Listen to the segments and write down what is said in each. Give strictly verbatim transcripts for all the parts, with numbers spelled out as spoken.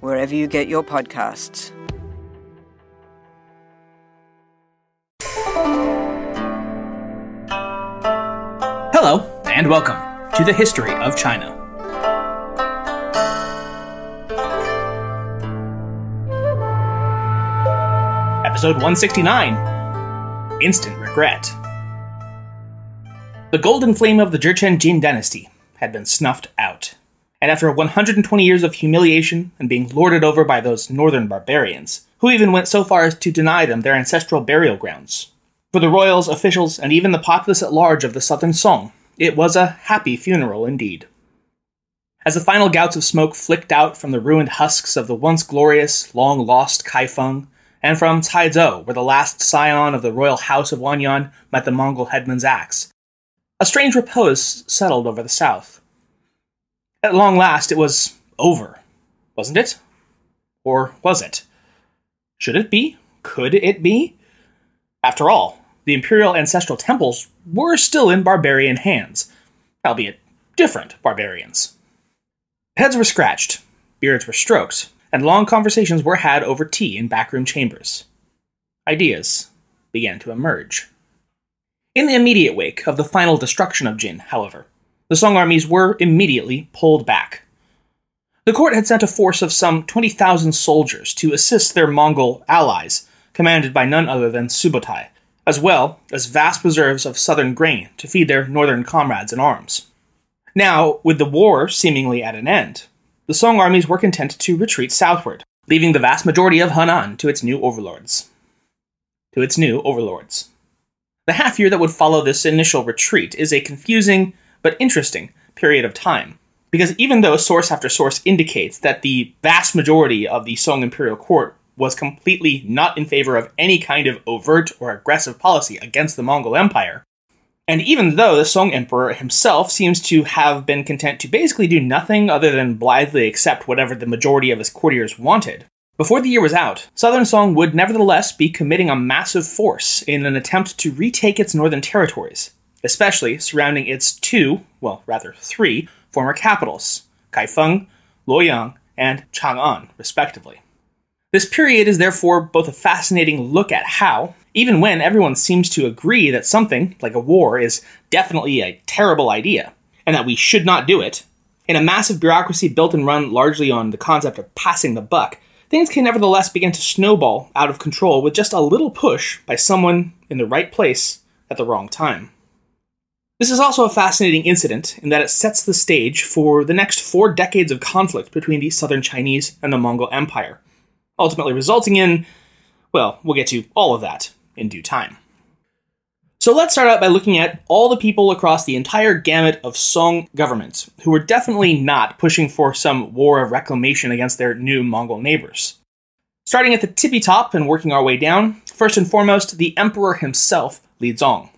wherever you get your podcasts. Hello, and welcome to the History of China. Episode one sixty-nine, Instant Regret. The golden flame of the Jurchen Jin Dynasty had been snuffed out. And after one hundred twenty years of humiliation and being lorded over by those northern barbarians, who even went so far as to deny them their ancestral burial grounds. For the royals, officials, and even the populace at large of the southern Song, it was a happy funeral indeed. As the final gouts of smoke flicked out from the ruined husks of the once glorious, long-lost Kaifeng, and from Cai Zhou, where the last scion of the royal house of Wanyan met the Mongol headman's axe, a strange repose settled over the south. At long last, it was over, wasn't it? Or was it? Should it be? Could it be? After all, the imperial ancestral temples were still in barbarian hands, albeit different barbarians. Heads were scratched, beards were stroked, and long conversations were had over tea in backroom chambers. Ideas began to emerge. In the immediate wake of the final destruction of Jin, however, the Song armies were immediately pulled back. The court had sent a force of some twenty thousand soldiers to assist their Mongol allies, commanded by none other than Subotai, as well as vast reserves of southern grain to feed their northern comrades in arms. Now, with the war seemingly at an end, the Song armies were content to retreat southward, leaving the vast majority of Henan to its new overlords. To its new overlords. The half-year that would follow this initial retreat is a confusing but interesting period of time, because even though source after source indicates that the vast majority of the Song imperial court was completely not in favor of any kind of overt or aggressive policy against the Mongol Empire, and even though the Song emperor himself seems to have been content to basically do nothing other than blithely accept whatever the majority of his courtiers wanted, before the year was out, southern Song would nevertheless be committing a massive force in an attempt to retake its northern territories, especially surrounding its two, well, rather three, former capitals, Kaifeng, Luoyang, and Chang'an, respectively. This period is therefore both a fascinating look at how, even when everyone seems to agree that something, like a war, is definitely a terrible idea, and that we should not do it, in a massive bureaucracy built and run largely on the concept of passing the buck, things can nevertheless begin to snowball out of control with just a little push by someone in the right place at the wrong time. This is also a fascinating incident in that it sets the stage for the next four decades of conflict between the southern Chinese and the Mongol Empire, ultimately resulting in, well, we'll get to all of that in due time. So let's start out by looking at all the people across the entire gamut of Song government who were definitely not pushing for some war of reclamation against their new Mongol neighbors. Starting at the tippy top and working our way down, first and foremost, the emperor himself, Li Zong.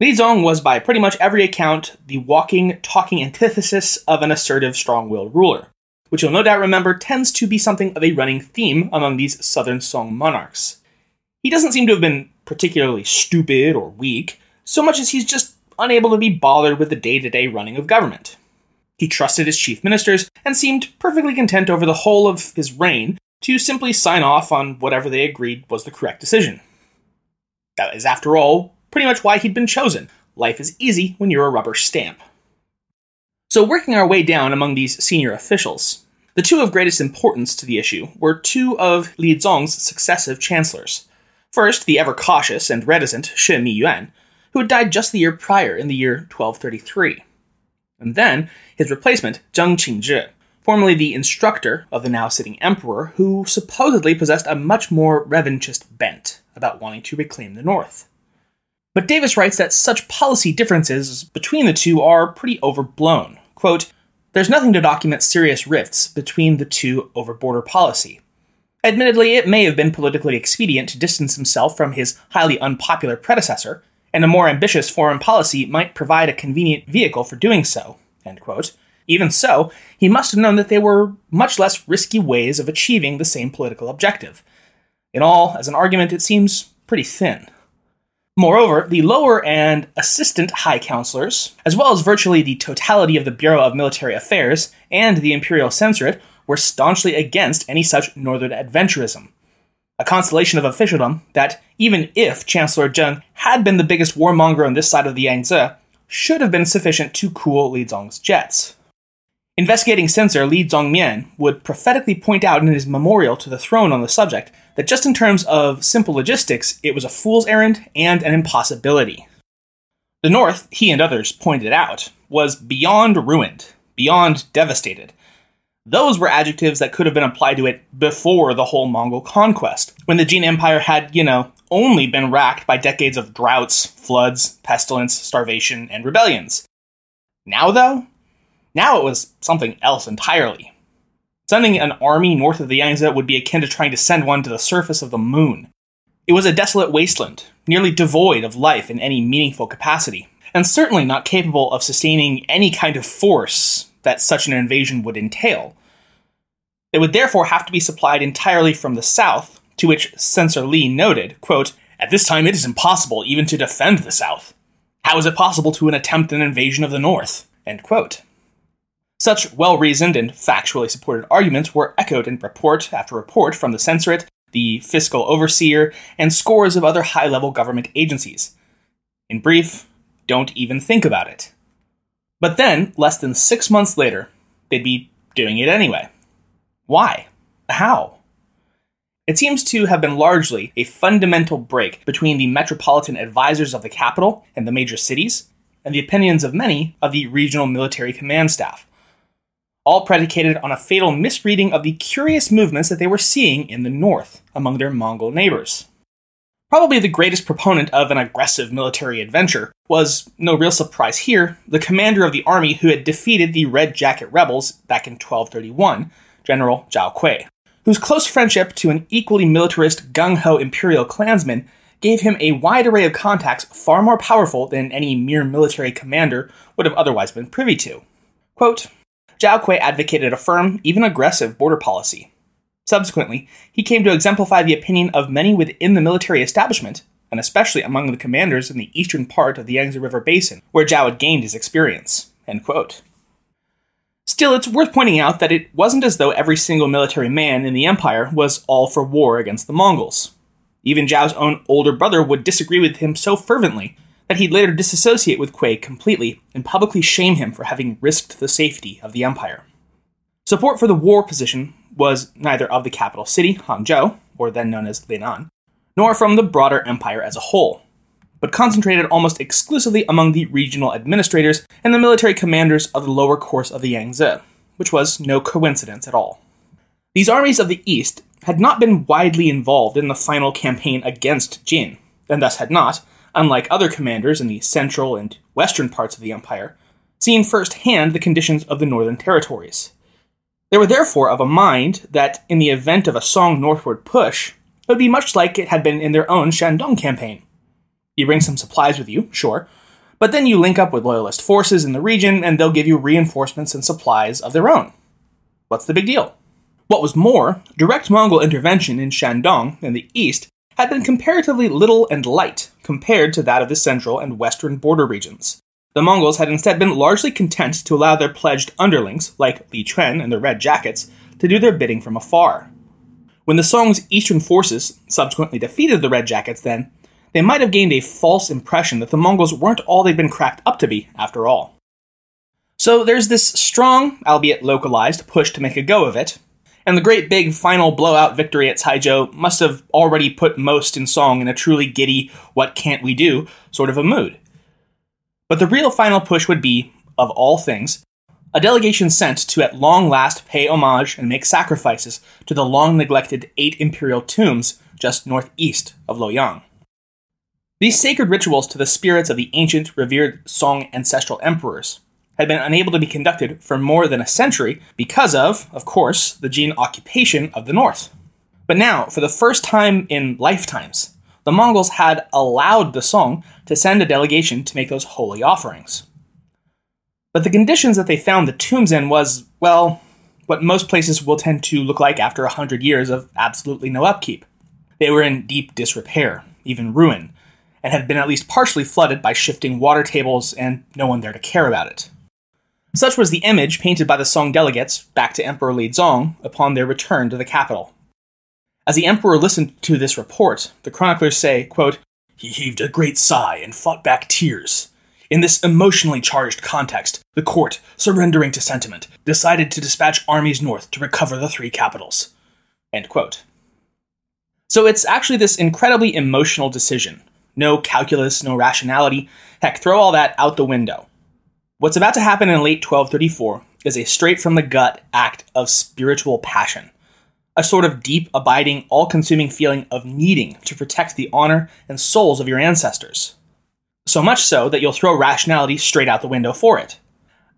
Li Zong was, by pretty much every account, the walking, talking antithesis of an assertive, strong-willed ruler, which you'll no doubt remember tends to be something of a running theme among these southern Song monarchs. He doesn't seem to have been particularly stupid or weak, so much as he's just unable to be bothered with the day-to-day running of government. He trusted his chief ministers and seemed perfectly content over the whole of his reign to simply sign off on whatever they agreed was the correct decision. That is, after all, pretty much why he'd been chosen. Life is easy when you're a rubber stamp. So working our way down among these senior officials, the two of greatest importance to the issue were two of Li Zong's successive chancellors. First, the ever-cautious and reticent Shi Miyuan, who had died just the year prior in the year twelve thirty-three. And then, his replacement, Zheng Qingzhi, formerly the instructor of the now-sitting emperor, who supposedly possessed a much more revanchist bent about wanting to reclaim the north. But Davis writes that such policy differences between the two are pretty overblown. Quote, There's nothing to document serious rifts between the two over border policy. Admittedly, it may have been politically expedient to distance himself from his highly unpopular predecessor, and a more ambitious foreign policy might provide a convenient vehicle for doing so, end quote. Even so, he must have known that there were much less risky ways of achieving the same political objective. In all, as an argument, it seems pretty thin. Moreover, the lower and assistant high counselors, as well as virtually the totality of the Bureau of Military Affairs and the Imperial Censorate, were staunchly against any such northern adventurism. A constellation of officialdom that, even if Chancellor Zheng had been the biggest warmonger on this side of the Yangtze, should have been sufficient to cool Li Zong's jets. Investigating censor Li Zhongmian would prophetically point out in his memorial to the throne on the subject that just in terms of simple logistics, it was a fool's errand and an impossibility. The North, he and others pointed out, was beyond ruined, beyond devastated. Those were adjectives that could have been applied to it before the whole Mongol conquest, when the Jin Empire had, you know, only been racked by decades of droughts, floods, pestilence, starvation, and rebellions. Now, though? Now it was something else entirely. Sending an army north of the Yangtze would be akin to trying to send one to the surface of the moon. It was a desolate wasteland, nearly devoid of life in any meaningful capacity, and certainly not capable of sustaining any kind of force that such an invasion would entail. They would therefore have to be supplied entirely from the south, to which Censor Li noted, quote, "At this time it is impossible even to defend the south. How is it possible to attempt an invasion of the north?" End quote. Such well-reasoned and factually supported arguments were echoed in report after report from the Censorate, the Fiscal Overseer, and scores of other high-level government agencies. In brief, don't even think about it. But then, less than six months later, they'd be doing it anyway. Why? How? It seems to have been largely a fundamental break between the metropolitan advisors of the capital and the major cities, and the opinions of many of the regional military command staff, all predicated on a fatal misreading of the curious movements that they were seeing in the north among their Mongol neighbors. Probably the greatest proponent of an aggressive military adventure was, no real surprise here, the commander of the army who had defeated the Red Jacket rebels back in twelve thirty-one, General Zhao Kui, whose close friendship to an equally militarist gung-ho imperial clansman gave him a wide array of contacts far more powerful than any mere military commander would have otherwise been privy to. Quote, Zhao Kui advocated a firm, even aggressive, border policy. Subsequently, he came to exemplify the opinion of many within the military establishment, and especially among the commanders in the eastern part of the Yangtze River Basin, where Zhao had gained his experience. End quote. Still, it's worth pointing out that it wasn't as though every single military man in the empire was all for war against the Mongols. Even Zhao's own older brother would disagree with him so fervently that he'd later disassociate with Kui completely and publicly shame him for having risked the safety of the empire. Support for the war position was neither of the capital city, Hangzhou, or then known as Henan, nor from the broader empire as a whole, but concentrated almost exclusively among the regional administrators and the military commanders of the lower course of the Yangtze, which was no coincidence at all. These armies of the east had not been widely involved in the final campaign against Jin, and thus had not, unlike other commanders in the central and western parts of the empire, seen firsthand the conditions of the northern territories. They were therefore of a mind that, in the event of a Song northward push, it would be much like it had been in their own Shandong campaign. You bring some supplies with you, sure, but then you link up with loyalist forces in the region and they'll give you reinforcements and supplies of their own. What's the big deal? What was more, direct Mongol intervention in Shandong and the east had been comparatively little and light compared to that of the central and western border regions. The Mongols had instead been largely content to allow their pledged underlings, like Li Quan and the Red Jackets, to do their bidding from afar. When the Song's eastern forces subsequently defeated the Red Jackets then, they might have gained a false impression that the Mongols weren't all they'd been cracked up to be, after all. So there's this strong, albeit localized, push to make a go of it, and the great big final blowout victory at Caizhou must have already put most in Song in a truly giddy, what-can't-we-do sort of a mood. But the real final push would be, of all things, a delegation sent to at long last pay homage and make sacrifices to the long-neglected eight imperial tombs just northeast of Luoyang. These sacred rituals to the spirits of the ancient, revered Song ancestral emperors had been unable to be conducted for more than a century because of, of course, the Jin occupation of the north. But now, for the first time in lifetimes, the Mongols had allowed the Song to send a delegation to make those holy offerings. But the conditions that they found the tombs in was, well, what most places will tend to look like after a hundred years of absolutely no upkeep. They were in deep disrepair, even ruin, and had been at least partially flooded by shifting water tables and no one there to care about it. Such was the image painted by the Song delegates back to Emperor Li Zong upon their return to the capital. As the emperor listened to this report, the chroniclers say, quote, "He heaved a great sigh and fought back tears. In this emotionally charged context, the court, surrendering to sentiment, decided to dispatch armies north to recover the three capitals." End quote. So it's actually this incredibly emotional decision. No calculus, no rationality. Heck, throw all that out the window. What's about to happen in late twelve thirty-four is a straight-from-the-gut act of spiritual passion. A sort of deep, abiding, all-consuming feeling of needing to protect the honor and souls of your ancestors. So much so that you'll throw rationality straight out the window for it.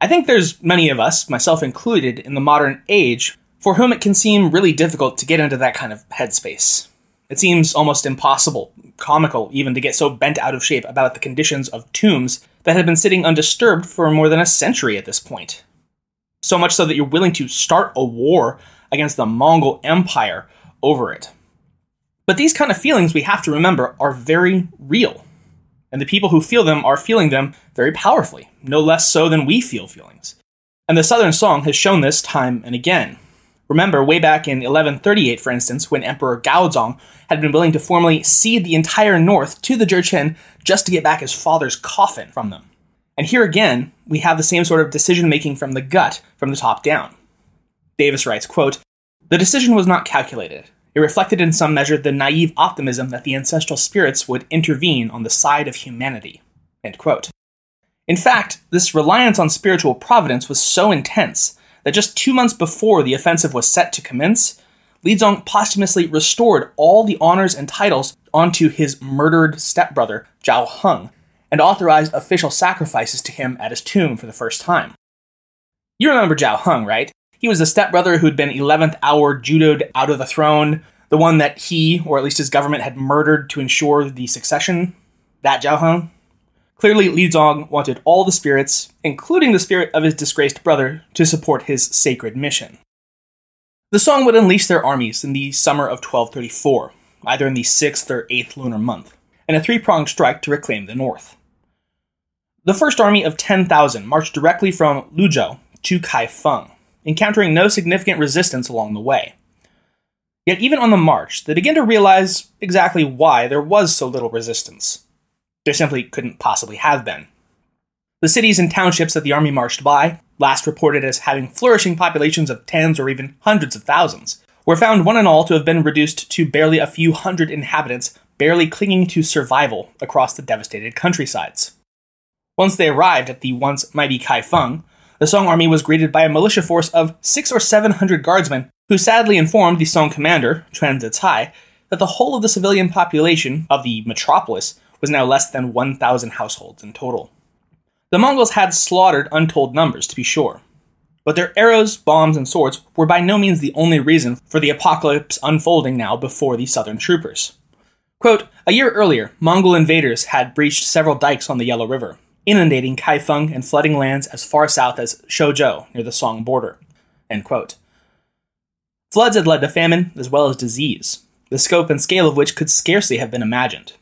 I think there's many of us, myself included, in the modern age, for whom it can seem really difficult to get into that kind of headspace. It seems almost impossible, comical even, to get so bent out of shape about the conditions of tombs that have been sitting undisturbed for more than a century at this point. So much so that you're willing to start a war against the Mongol Empire over it. But these kind of feelings, we have to remember, are very real. And the people who feel them are feeling them very powerfully, no less so than we feel feelings. And the Southern Song has shown this time and again. Remember, way back in eleven thirty-eight, for instance, when Emperor Gaozong had been willing to formally cede the entire north to the Jurchen just to get back his father's coffin from them. And here again, we have the same sort of decision-making from the gut, from the top down. Davis writes, quote, "The decision was not calculated. It reflected in some measure the naive optimism that the ancestral spirits would intervene on the side of humanity." End quote. In fact, this reliance on spiritual providence was so intense that just two months before the offensive was set to commence, Li Zong posthumously restored all the honors and titles onto his murdered stepbrother, Zhao Heng, and authorized official sacrifices to him at his tomb for the first time. You remember Zhao Heng, right? He was the stepbrother who'd been eleventh hour judoed out of the throne, the one that he, or at least his government, had murdered to ensure the succession. That Zhao Heng. Clearly, Li Zong wanted all the spirits, including the spirit of his disgraced brother, to support his sacred mission. The Song would unleash their armies in the summer of twelve thirty-four, either in the sixth or eighth lunar month, in a three-pronged strike to reclaim the north. The first army of ten thousand marched directly from Luzhou to Kaifeng, encountering no significant resistance along the way. Yet even on the march, they began to realize exactly why there was so little resistance. There simply couldn't possibly have been. The cities and townships that the army marched by, last reported as having flourishing populations of tens or even hundreds of thousands, were found one and all to have been reduced to barely a few hundred inhabitants, barely clinging to survival across the devastated countrysides. Once they arrived at the once mighty Kaifeng, the Song army was greeted by a militia force of six or seven hundred guardsmen, who sadly informed the Song commander, Quan Zicai, that the whole of the civilian population of the metropolis was now less than one thousand households in total. The Mongols had slaughtered untold numbers, to be sure. But their arrows, bombs, and swords were by no means the only reason for the apocalypse unfolding now before the southern troopers. Quote, "A year earlier, Mongol invaders had breached several dikes on the Yellow River, inundating Kaifeng and flooding lands as far south as Shouzhou, near the Song border." End quote. Floods had led to famine, as well as disease, the scope and scale of which could scarcely have been imagined.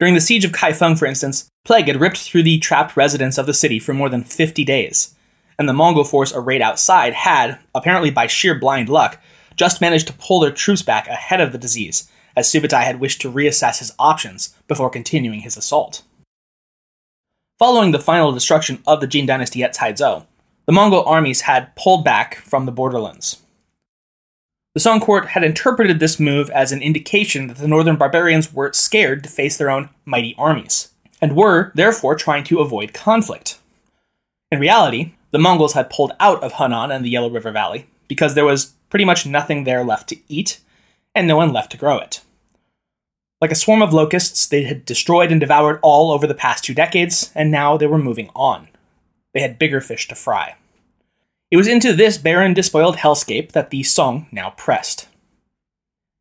During the siege of Kaifeng, for instance, plague had ripped through the trapped residents of the city for more than fifty days, and the Mongol force arrayed outside had, apparently by sheer blind luck, just managed to pull their troops back ahead of the disease, as Subotai had wished to reassess his options before continuing his assault. Following the final destruction of the Jin dynasty at Cai Zhou, the Mongol armies had pulled back from the borderlands. The Song court had interpreted this move as an indication that the northern barbarians were scared to face their own mighty armies, and were, therefore, trying to avoid conflict. In reality, the Mongols had pulled out of Henan and the Yellow River Valley because there was pretty much nothing there left to eat, and no one left to grow it. Like a swarm of locusts, they had destroyed and devoured all over the past two decades, and now they were moving on. They had bigger fish to fry. It was into this barren, despoiled hellscape that the Song now pressed.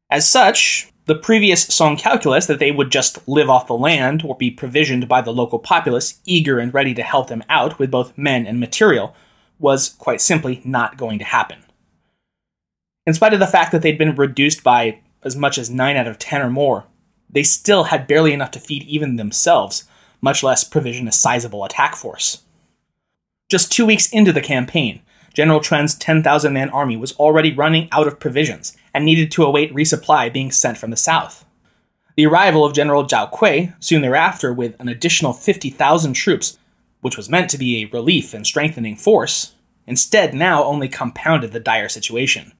As such, the previous Song calculus that they would just live off the land or be provisioned by the local populace, eager and ready to help them out with both men and material, was quite simply not going to happen. In spite of the fact that they'd been reduced by as much as nine out of ten or more, they still had barely enough to feed even themselves, much less provision a sizable attack force. Just two weeks into the campaign, General Tren's ten thousand man army was already running out of provisions and needed to await resupply being sent from the south. The arrival of General Zhao Kui soon thereafter with an additional fifty thousand troops, which was meant to be a relief and strengthening force, instead now only compounded the dire situation.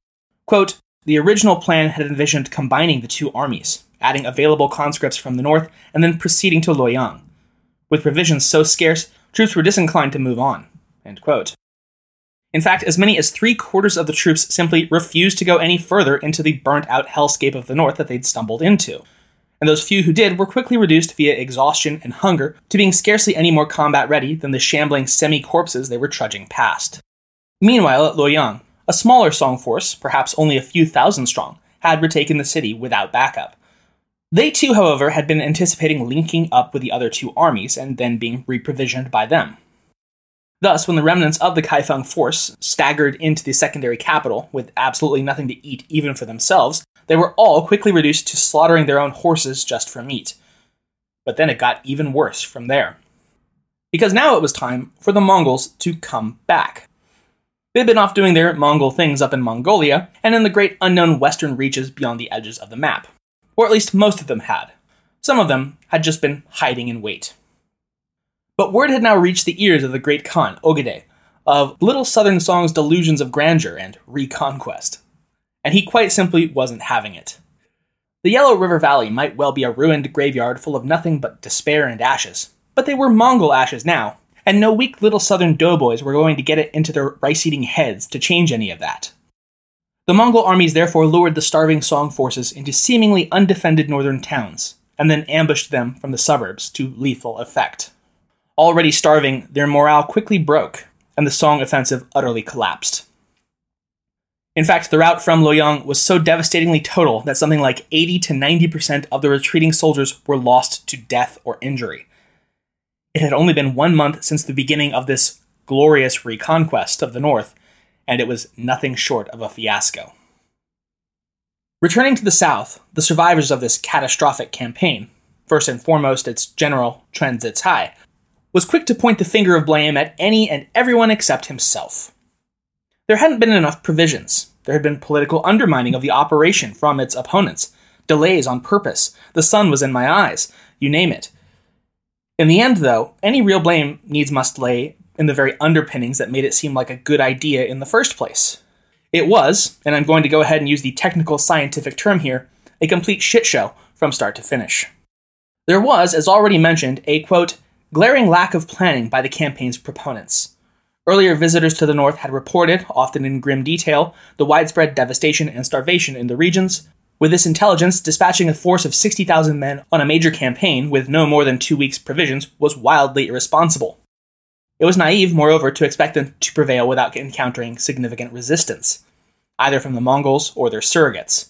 Quote, the original plan had envisioned combining the two armies, adding available conscripts from the north, and then proceeding to Luoyang. With provisions so scarce, troops were disinclined to move on. End quote. In fact, as many as three-quarters of the troops simply refused to go any further into the burnt-out hellscape of the north that they'd stumbled into, and those few who did were quickly reduced via exhaustion and hunger to being scarcely any more combat-ready than the shambling semi-corpses they were trudging past. Meanwhile, at Luoyang, a smaller Song force, perhaps only a few thousand strong, had retaken the city without backup. They too, however, had been anticipating linking up with the other two armies and then being reprovisioned by them. Thus, when the remnants of the Kaifeng force staggered into the secondary capital with absolutely nothing to eat even for themselves, they were all quickly reduced to slaughtering their own horses just for meat. But then it got even worse from there. Because now it was time for the Mongols to come back. They'd been off doing their Mongol things up in Mongolia and in the great unknown western reaches beyond the edges of the map. Or at least most of them had. Some of them had just been hiding in wait. But word had now reached the ears of the great Khan, Ögedei, of Little Southern Song's delusions of grandeur and reconquest. And he quite simply wasn't having it. The Yellow River Valley might well be a ruined graveyard full of nothing but despair and ashes, but they were Mongol ashes now, and no weak little southern doughboys were going to get it into their rice-eating heads to change any of that. The Mongol armies therefore lured the starving Song forces into seemingly undefended northern towns, and then ambushed them from the suburbs to lethal effect. Already starving, their morale quickly broke, and the Song offensive utterly collapsed. In fact, the rout from Luoyang was so devastatingly total that something like eighty to ninety percent of the retreating soldiers were lost to death or injury. It had only been one month since the beginning of this glorious reconquest of the north, and it was nothing short of a fiasco. Returning to the south, the survivors of this catastrophic campaign, first and foremost its general, Quan Zicai, was quick to point the finger of blame at any and everyone except himself. There hadn't been enough provisions. There had been political undermining of the operation from its opponents, delays on purpose, the sun was in my eyes, you name it. In the end, though, any real blame needs must lay in the very underpinnings that made it seem like a good idea in the first place. It was, and I'm going to go ahead and use the technical scientific term here, a complete shit show from start to finish. There was, as already mentioned, a, quote, glaring lack of planning by the campaign's proponents. Earlier visitors to the north had reported, often in grim detail, the widespread devastation and starvation in the regions, with this intelligence, dispatching a force of sixty thousand men on a major campaign with no more than two weeks' provisions was wildly irresponsible. It was naive, moreover, to expect them to prevail without encountering significant resistance, either from the Mongols or their surrogates.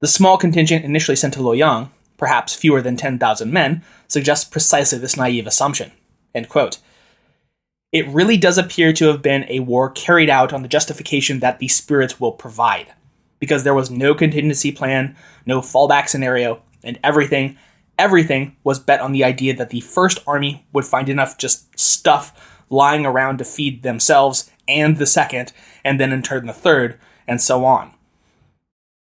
The small contingent initially sent to Luoyang, perhaps fewer than ten thousand men, suggests precisely this naive assumption. End quote. It really does appear to have been a war carried out on the justification that the spirits will provide, because there was no contingency plan, no fallback scenario, and everything Everything was bet on the idea that the first army would find enough just stuff lying around to feed themselves and the second, and then in turn the third, and so on.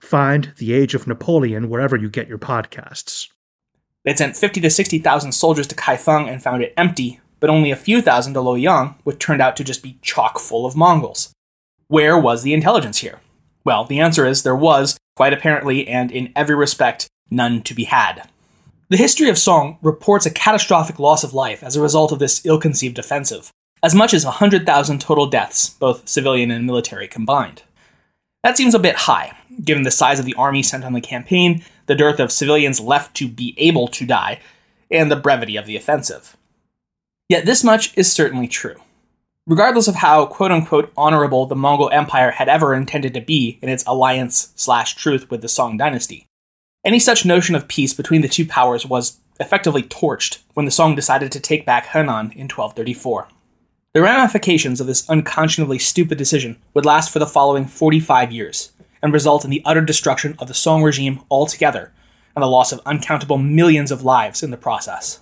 Find The Age of Napoleon wherever you get your podcasts. They sent fifty to sixty thousand soldiers to Kaifeng and found it empty, but only a few thousand to Luoyang, which turned out to just be chock full of Mongols. Where was the intelligence here? Well, the answer is there was, quite apparently, and in every respect, none to be had. The history of Song reports a catastrophic loss of life as a result of this ill-conceived offensive, as much as one hundred thousand total deaths, both civilian and military combined. That seems a bit high, given the size of the army sent on the campaign, the dearth of civilians left to be able to die, and the brevity of the offensive. Yet this much is certainly true. Regardless of how quote-unquote honorable the Mongol Empire had ever intended to be in its alliance-slash-truth with the Song dynasty, any such notion of peace between the two powers was effectively torched when the Song decided to take back Henan in twelve thirty-four. The ramifications of this unconscionably stupid decision would last for the following forty-five years, and result in the utter destruction of the Song regime altogether, and the loss of uncountable millions of lives in the process.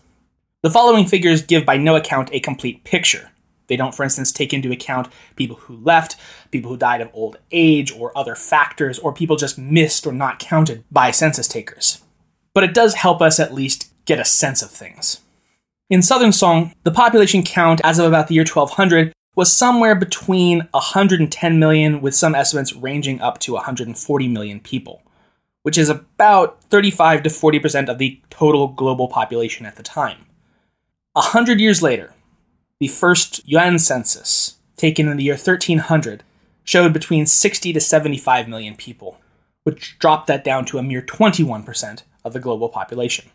The following figures give by no account a complete picture. They don't, for instance, take into account people who left, people who died of old age or other factors, or people just missed or not counted by census takers. But it does help us at least get a sense of things. In southern Song, the population count as of about the year twelve hundred was somewhere between one hundred ten million, with some estimates ranging up to one hundred forty million people, which is about thirty-five to forty percent of the total global population at the time. A hundred years later, the first Yuan census, taken in the year thirteen hundred, showed between sixty to seventy-five million people, which dropped that down to a mere twenty-one percent of the global population.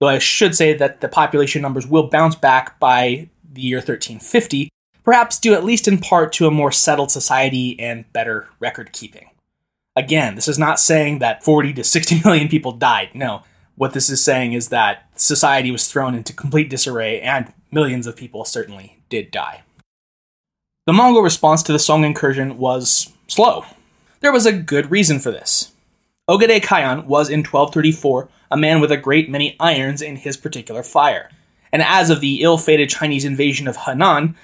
Though I should say that the population numbers will bounce back by the year thirteen fifty, perhaps due at least in part to a more settled society and better record keeping. Again, this is not saying that forty to sixty million people died, no. What this is saying is that society was thrown into complete disarray, and millions of people certainly did die. The Mongol response to the Song incursion was slow. There was a good reason for this. Ögedei Khagan was in twelve thirty-four a man with a great many irons in his particular fire, and as of the ill-fated Chinese invasion of Henan,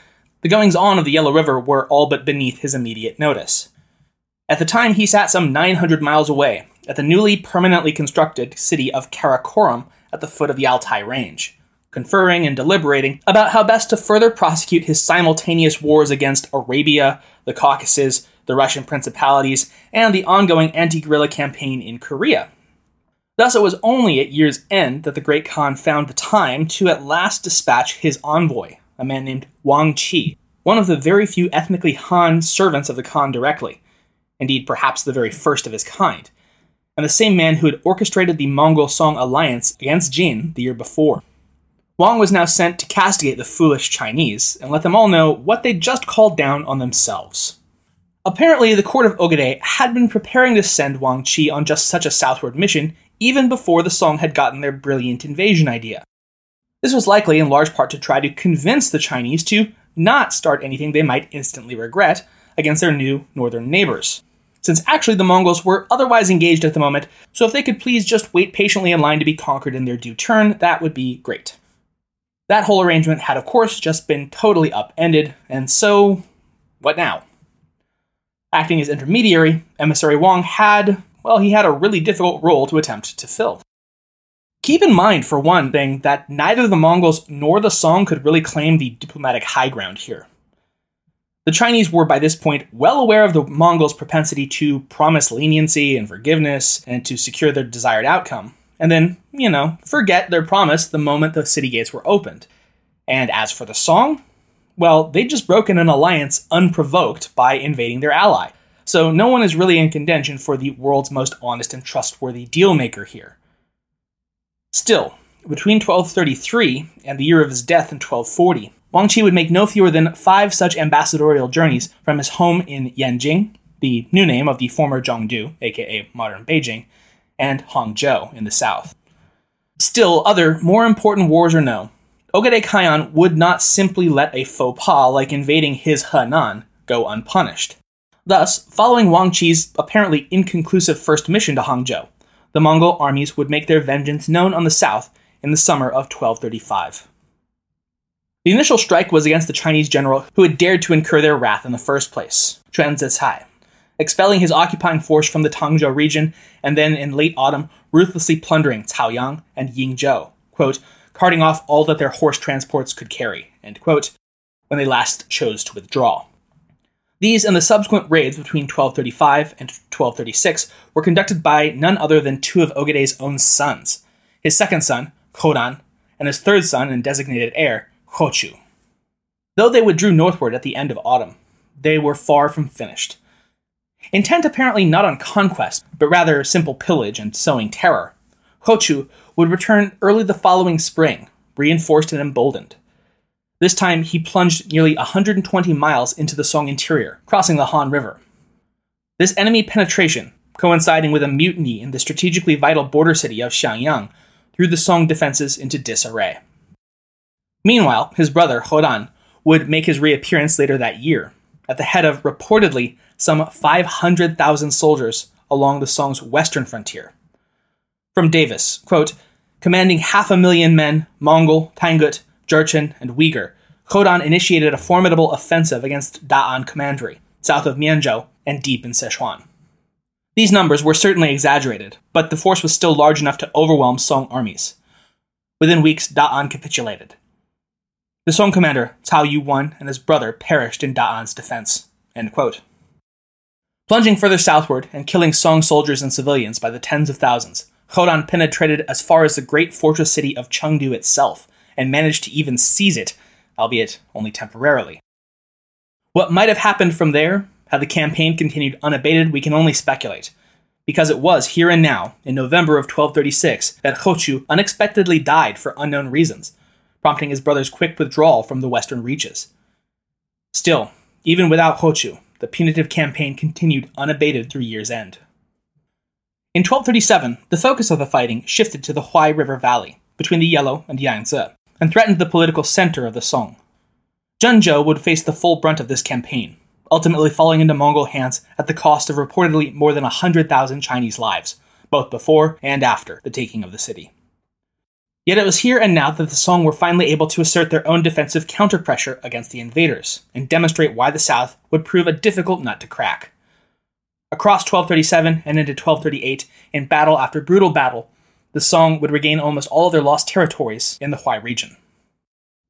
the goings-on of the Yellow River were all but beneath his immediate notice. At the time, he sat some nine hundred miles away, at the newly permanently constructed city of Karakorum at the foot of the Altai Range, conferring and deliberating about how best to further prosecute his simultaneous wars against Arabia, the Caucasus, the Russian principalities, and the ongoing anti-guerrilla campaign in Korea. Thus, it was only at year's end that the Great Khan found the time to at last dispatch his envoy, a man named Wang Qi, one of the very few ethnically Han servants of the Khan directly, indeed perhaps the very first of his kind, and the same man who had orchestrated the Mongol-Song alliance against Jin the year before. Wang was now sent to castigate the foolish Chinese and let them all know what they'd just called down on themselves. Apparently, the court of Ögedei had been preparing to send Wang Qi on just such a southward mission even before the Song had gotten their brilliant invasion idea. This was likely in large part to try to convince the Chinese to not start anything they might instantly regret against their new northern neighbors, since actually the Mongols were otherwise engaged at the moment, so if they could please just wait patiently in line to be conquered in their due turn, that would be great. That whole arrangement had, of course, just been totally upended, and so, what now? Acting as intermediary, Emissary Wang had, well, he had a really difficult role to attempt to fill. Keep in mind, for one thing, that neither the Mongols nor the Song could really claim the diplomatic high ground here. The Chinese were by this point well aware of the Mongols' propensity to promise leniency and forgiveness and to secure their desired outcome, and then, you know, forget their promise the moment the city gates were opened. And as for the Song, well, they'd just broken an alliance unprovoked by invading their ally, so no one is really in contention for the world's most honest and trustworthy dealmaker here. Still, between twelve thirty-three and the year of his death in twelve forty, Wang Qi would make no fewer than five such ambassadorial journeys from his home in Yanjing, the new name of the former Chengdu, aka modern Beijing, and Hangzhou in the south. Still, other, more important wars or no, Ögedei Khagan would not simply let a faux pas like invading his Henan go unpunished. Thus, following Wang Qi's apparently inconclusive first mission to Hangzhou, the Mongol armies would make their vengeance known on the south in the summer of twelve thirty-five. The initial strike was against the Chinese general who had dared to incur their wrath in the first place, Quan Zicai, expelling his occupying force from the Tangzhou region and then, in late autumn, ruthlessly plundering Caoyang and Yingzhou, quote, carting off all that their horse transports could carry, end quote, when they last chose to withdraw. These and the subsequent raids between twelve thirty-five and twelve thirty-six were conducted by none other than two of Ögedei's own sons, his second son, Khödan, and his third son and designated heir, Khöchu. Though they withdrew northward at the end of autumn, they were far from finished. Intent apparently not on conquest, but rather simple pillage and sowing terror, Khöchu would return early the following spring, reinforced and emboldened. This time, he plunged nearly one hundred twenty miles into the Song interior, crossing the Han River. This enemy penetration, coinciding with a mutiny in the strategically vital border city of Xiangyang, threw the Song defenses into disarray. Meanwhile, his brother, Khödan, would make his reappearance later that year, at the head of, reportedly, some five hundred thousand soldiers along the Song's western frontier. From Davis, quote, commanding half a million men, Mongol, Tangut, Jurchen, and Uyghur, Khödan initiated a formidable offensive against Da'an Commandery, south of Mianzhou and deep in Sichuan. These numbers were certainly exaggerated, but the force was still large enough to overwhelm Song armies. Within weeks, Da'an capitulated. The Song commander, Cao Yuan, and his brother perished in Da'an's defense, end quote. Plunging further southward and killing Song soldiers and civilians by the tens of thousands, Khödan penetrated as far as the great fortress city of Chengdu itself, and managed to even seize it, albeit only temporarily. What might have happened from there, had the campaign continued unabated, we can only speculate, because it was here and now, in November of twelve thirty-six, that Khöchu unexpectedly died for unknown reasons, prompting his brother's quick withdrawal from the western reaches. Still, even without Khöchu, the punitive campaign continued unabated through year's end. In twelve thirty-seven, the focus of the fighting shifted to the Huai River Valley, between the Yellow and Yangtze, and threatened the political center of the Song. Zhengzhou would face the full brunt of this campaign, ultimately falling into Mongol hands at the cost of reportedly more than one hundred thousand Chinese lives, both before and after the taking of the city. Yet it was here and now that the Song were finally able to assert their own defensive counter-pressure against the invaders, and demonstrate why the south would prove a difficult nut to crack. Across twelve thirty-seven and into twelve thirty-eight, in battle after brutal battle, the Song would regain almost all of their lost territories in the Huai region.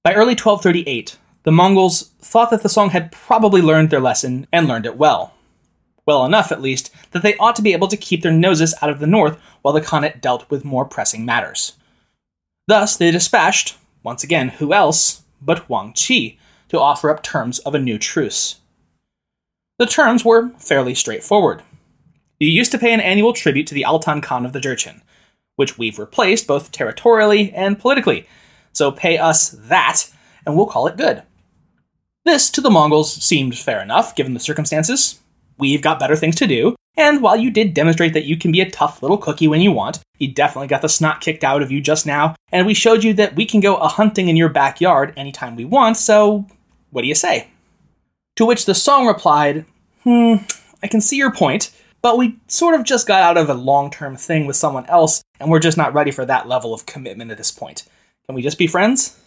By early twelve thirty-eight, the Mongols thought that the Song had probably learned their lesson, and learned it well. Well enough, at least, that they ought to be able to keep their noses out of the north while the Khanate dealt with more pressing matters. Thus, they dispatched, once again, who else but Wang Qi, to offer up terms of a new truce. The terms were fairly straightforward. You used to pay an annual tribute to the Altan Khan of the Jurchen, which we've replaced both territorially and politically, so pay us that, and we'll call it good. This, to the Mongols, seemed fair enough, given the circumstances. We've got better things to do, and while you did demonstrate that you can be a tough little cookie when you want, you definitely got the snot kicked out of you just now, and we showed you that we can go a-hunting in your backyard anytime we want, so what do you say? To which the Song replied, hmm, I can see your point, but we sort of just got out of a long-term thing with someone else, and we're just not ready for that level of commitment at this point. Can we just be friends?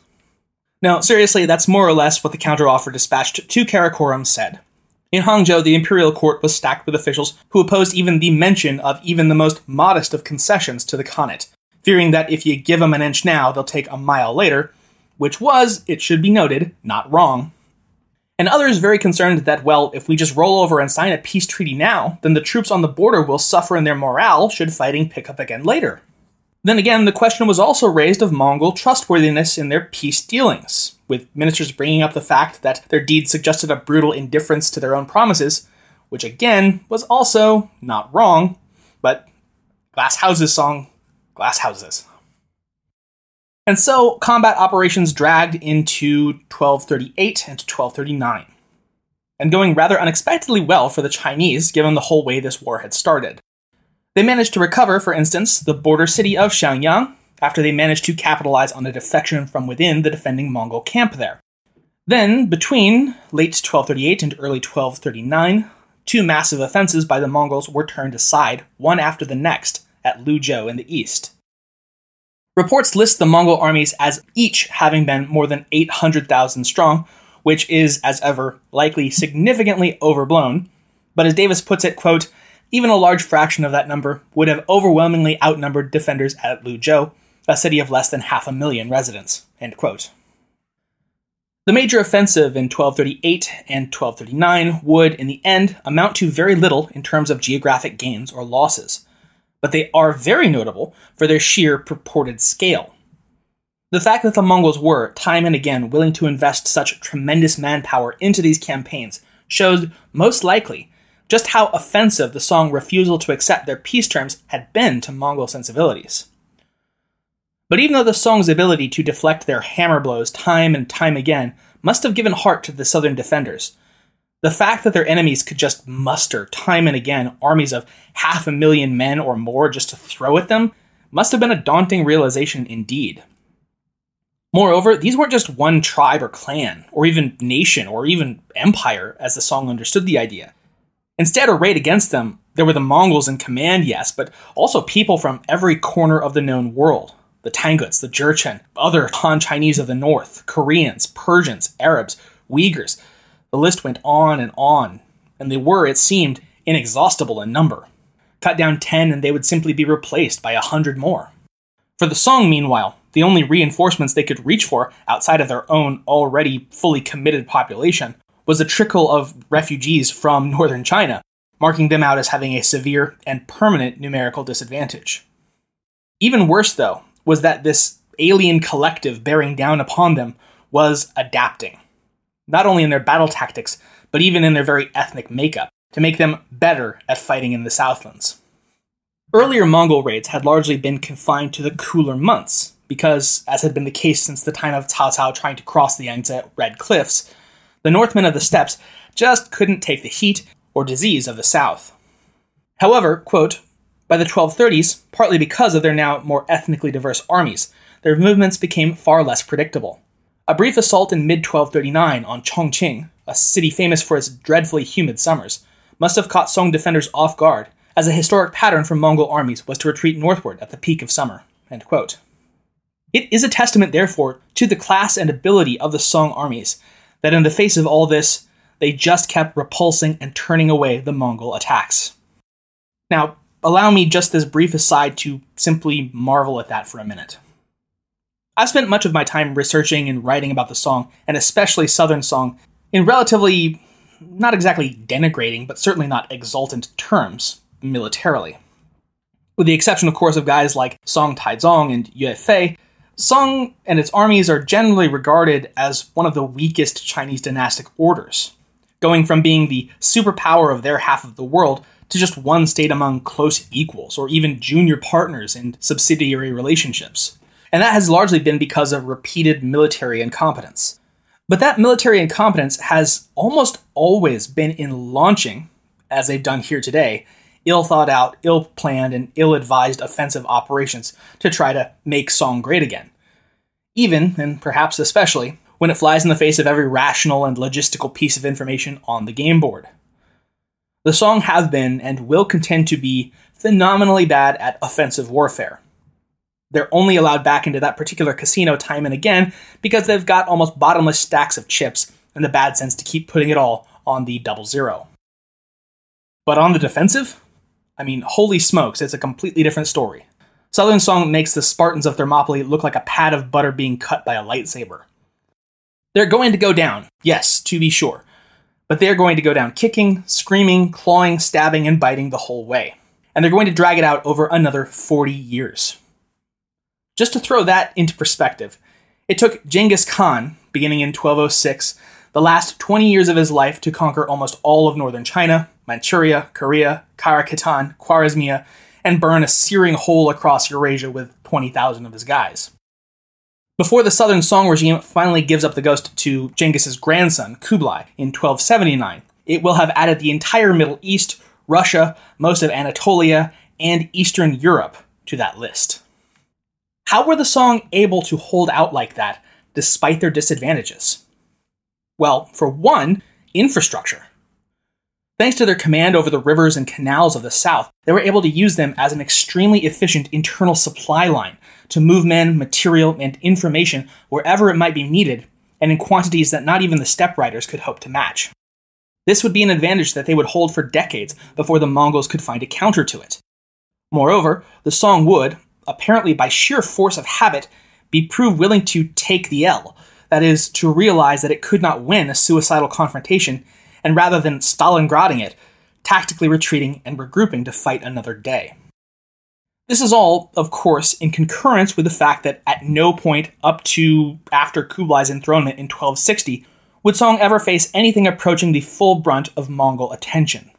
No, seriously, that's more or less what the counteroffer dispatched to Karakorum said. In Hangzhou, the imperial court was stacked with officials who opposed even the mention of even the most modest of concessions to the Khanate, fearing that if you give them an inch now, they'll take a mile later, which was, it should be noted, not wrong. And others very concerned that, well, if we just roll over and sign a peace treaty now, then the troops on the border will suffer in their morale should fighting pick up again later. Then again, the question was also raised of Mongol trustworthiness in their peace dealings, with ministers bringing up the fact that their deeds suggested a brutal indifference to their own promises, which again was also not wrong, but glass houses song, glass houses. And so, combat operations dragged into twelve thirty-eight and twelve thirty-nine, and going rather unexpectedly well for the Chinese, given the whole way this war had started. They managed to recover, for instance, the border city of Xiangyang, after they managed to capitalize on a defection from within the defending Mongol camp there. Then, between late twelve thirty-eight and early twelve thirty-nine, two massive offenses by the Mongols were turned aside, one after the next, at Luzhou in the east. Reports list the Mongol armies as each having been more than eight hundred thousand strong, which is, as ever, likely significantly overblown, but as Davis puts it, quote, even a large fraction of that number would have overwhelmingly outnumbered defenders at Luzhou, a city of less than half a million residents, end quote. The major offensive in twelve thirty-eight and twelve thirty-nine would, in the end, amount to very little in terms of geographic gains or losses, but they are very notable for their sheer purported scale. The fact that the Mongols were, time and again, willing to invest such tremendous manpower into these campaigns shows, most likely, just how offensive the Song refusal to accept their peace terms had been to Mongol sensibilities. But even though the Song's ability to deflect their hammer blows time and time again must have given heart to the southern defenders, the fact that their enemies could just muster time and again armies of half a million men or more just to throw at them must have been a daunting realization indeed. Moreover, these weren't just one tribe or clan, or even nation, or even empire, as the Song understood the idea. Instead, arrayed against them, there were the Mongols in command, yes, but also people from every corner of the known world. The Tanguts, the Jurchen, other Han Chinese of the north, Koreans, Persians, Arabs, Uyghurs. The list went on and on, and they were, it seemed, inexhaustible in number. Cut down ten and they would simply be replaced by a hundred more. For the Song, meanwhile, the only reinforcements they could reach for, outside of their own already fully committed population, was a trickle of refugees from northern China, marking them out as having a severe and permanent numerical disadvantage. Even worse, though, was that this alien collective bearing down upon them was adapting, not only in their battle tactics, but even in their very ethnic makeup, to make them better at fighting in the Southlands. Earlier Mongol raids had largely been confined to the cooler months, because, as had been the case since the time of Cao Cao trying to cross the Yangtze Red Cliffs, the Northmen of the steppes just couldn't take the heat or disease of the south. However, quote, by the twelve thirties, partly because of their now more ethnically diverse armies, their movements became far less predictable. A brief assault in mid twelve thirty-nine on Chongqing, a city famous for its dreadfully humid summers, must have caught Song defenders off guard, as a historic pattern for Mongol armies was to retreat northward at the peak of summer, end quote. It is a testament, therefore, to the class and ability of the Song armies, that in the face of all this, they just kept repulsing and turning away the Mongol attacks. Now, allow me just this brief aside to simply marvel at that for a minute. I've spent much of my time researching and writing about the Song, and especially Southern Song, in relatively, not exactly denigrating, but certainly not exultant terms, militarily. With the exception, of course, of guys like Song Taizong and Yue Fei, Song and its armies are generally regarded as one of the weakest Chinese dynastic orders, going from being the superpower of their half of the world to just one state among close equals, or even junior partners in subsidiary relationships. And that has largely been because of repeated military incompetence. But that military incompetence has almost always been in launching, as they've done here today, ill-thought-out, ill-planned, and ill-advised offensive operations to try to make Song great again. Even, and perhaps especially, when it flies in the face of every rational and logistical piece of information on the game board. The Song have been, and will contend to be, phenomenally bad at offensive warfare. They're only allowed back into that particular casino time and again because they've got almost bottomless stacks of chips and the bad sense to keep putting it all on the double zero. But on the defensive? I mean, holy smokes, it's a completely different story. Southern Song makes the Spartans of Thermopylae look like a pad of butter being cut by a lightsaber. They're going to go down, yes, to be sure. But they're going to go down kicking, screaming, clawing, stabbing, and biting the whole way. And they're going to drag it out over another forty years. Just to throw that into perspective, it took Genghis Khan, beginning in twelve oh six, the last twenty years of his life to conquer almost all of northern China, Manchuria, Korea, Karakorum, Khwarezmia, and burn a searing hole across Eurasia with twenty thousand of his guys. Before the southern Song regime finally gives up the ghost to Genghis's grandson, Kublai, in twelve seventy-nine, it will have added the entire Middle East, Russia, most of Anatolia, and Eastern Europe to that list. How were the Song able to hold out like that, despite their disadvantages? Well, for one, infrastructure. Thanks to their command over the rivers and canals of the south, they were able to use them as an extremely efficient internal supply line to move men, material, and information wherever it might be needed, and in quantities that not even the steppe riders could hope to match. This would be an advantage that they would hold for decades before the Mongols could find a counter to it. Moreover, the Song would, apparently by sheer force of habit, be proved willing to take the L, that is, to realize that it could not win a suicidal confrontation, and rather than Stalingrading it, tactically retreating and regrouping to fight another day. This is all, of course, in concurrence with the fact that at no point up to after Kublai's enthronement in twelve sixty would Song ever face anything approaching the full brunt of Mongol attention.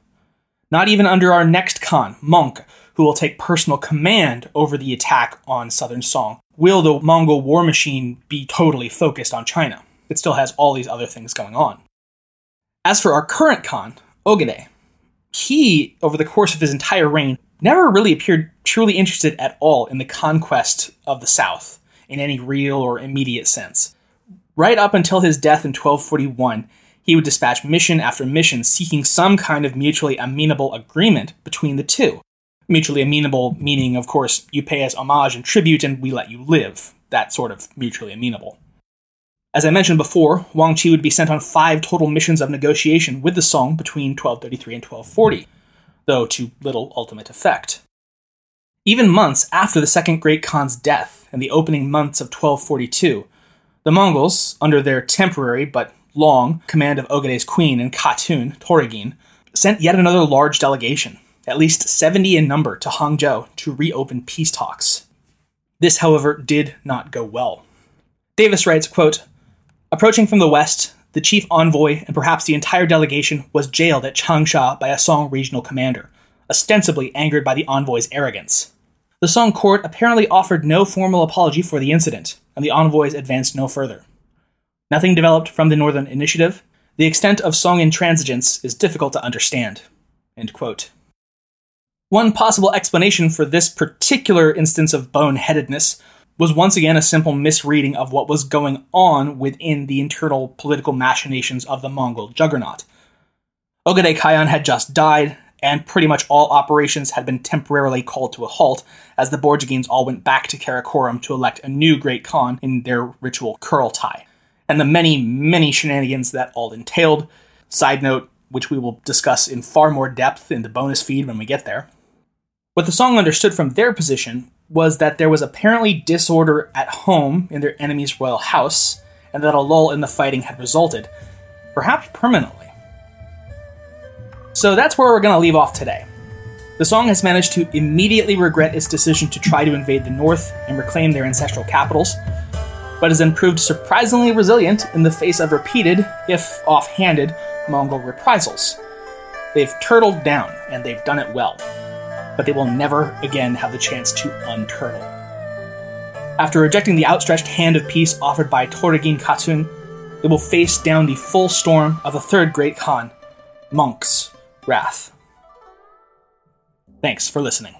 Not even under our next Khan, Monk, who will take personal command over the attack on southern Song, will the Mongol war machine be totally focused on China. It still has all these other things going on. As for our current Khan, Ögedei, he, over the course of his entire reign, never really appeared truly interested at all in the conquest of the south, in any real or immediate sense. Right up until his death in twelve forty-one, he would dispatch mission after mission seeking some kind of mutually amenable agreement between the two. Mutually amenable meaning, of course, you pay us homage and tribute and we let you live. That sort of mutually amenable. As I mentioned before, Wang Qi would be sent on five total missions of negotiation with the Song between twelve thirty-three and twelve forty, though to little ultimate effect. Even months after the second Great Khan's death and the opening months of twelve forty-two, the Mongols, under their temporary but long command of Ögedei's queen and Khatun, Toragin, sent yet another large delegation, at least seventy in number, to Hangzhou to reopen peace talks. This, however, did not go well. Davis writes, quote, "Approaching from the west, the chief envoy and perhaps the entire delegation was jailed at Changsha by a Song regional commander, ostensibly angered by the envoy's arrogance. The Song court apparently offered no formal apology for the incident, and the envoys advanced no further. Nothing developed from the Northern Initiative. The extent of Song intransigence is difficult to understand." End quote. One possible explanation for this particular instance of boneheadedness was once again a simple misreading of what was going on within the internal political machinations of the Mongol juggernaut. Ögedei Khagan had just died, and pretty much all operations had been temporarily called to a halt, as the Borjigins all went back to Karakorum to elect a new Great Khan in their ritual curl tie, and the many, many shenanigans that all entailed. Side note, which we will discuss in far more depth in the bonus feed when we get there. What the Song understood from their position was that there was apparently disorder at home in their enemy's royal house, and that a lull in the fighting had resulted, perhaps permanently. So that's where we're going to leave off today. The Song has managed to immediately regret its decision to try to invade the north and reclaim their ancestral capitals, but has then proved surprisingly resilient in the face of repeated, if off-handed, Mongol reprisals. They've turtled down, and they've done it well. But they will never again have the chance to unturtle. After rejecting the outstretched hand of peace offered by Toragin Khatun, they will face down the full storm of the third Great Khan, Monk's Wrath. Thanks for listening.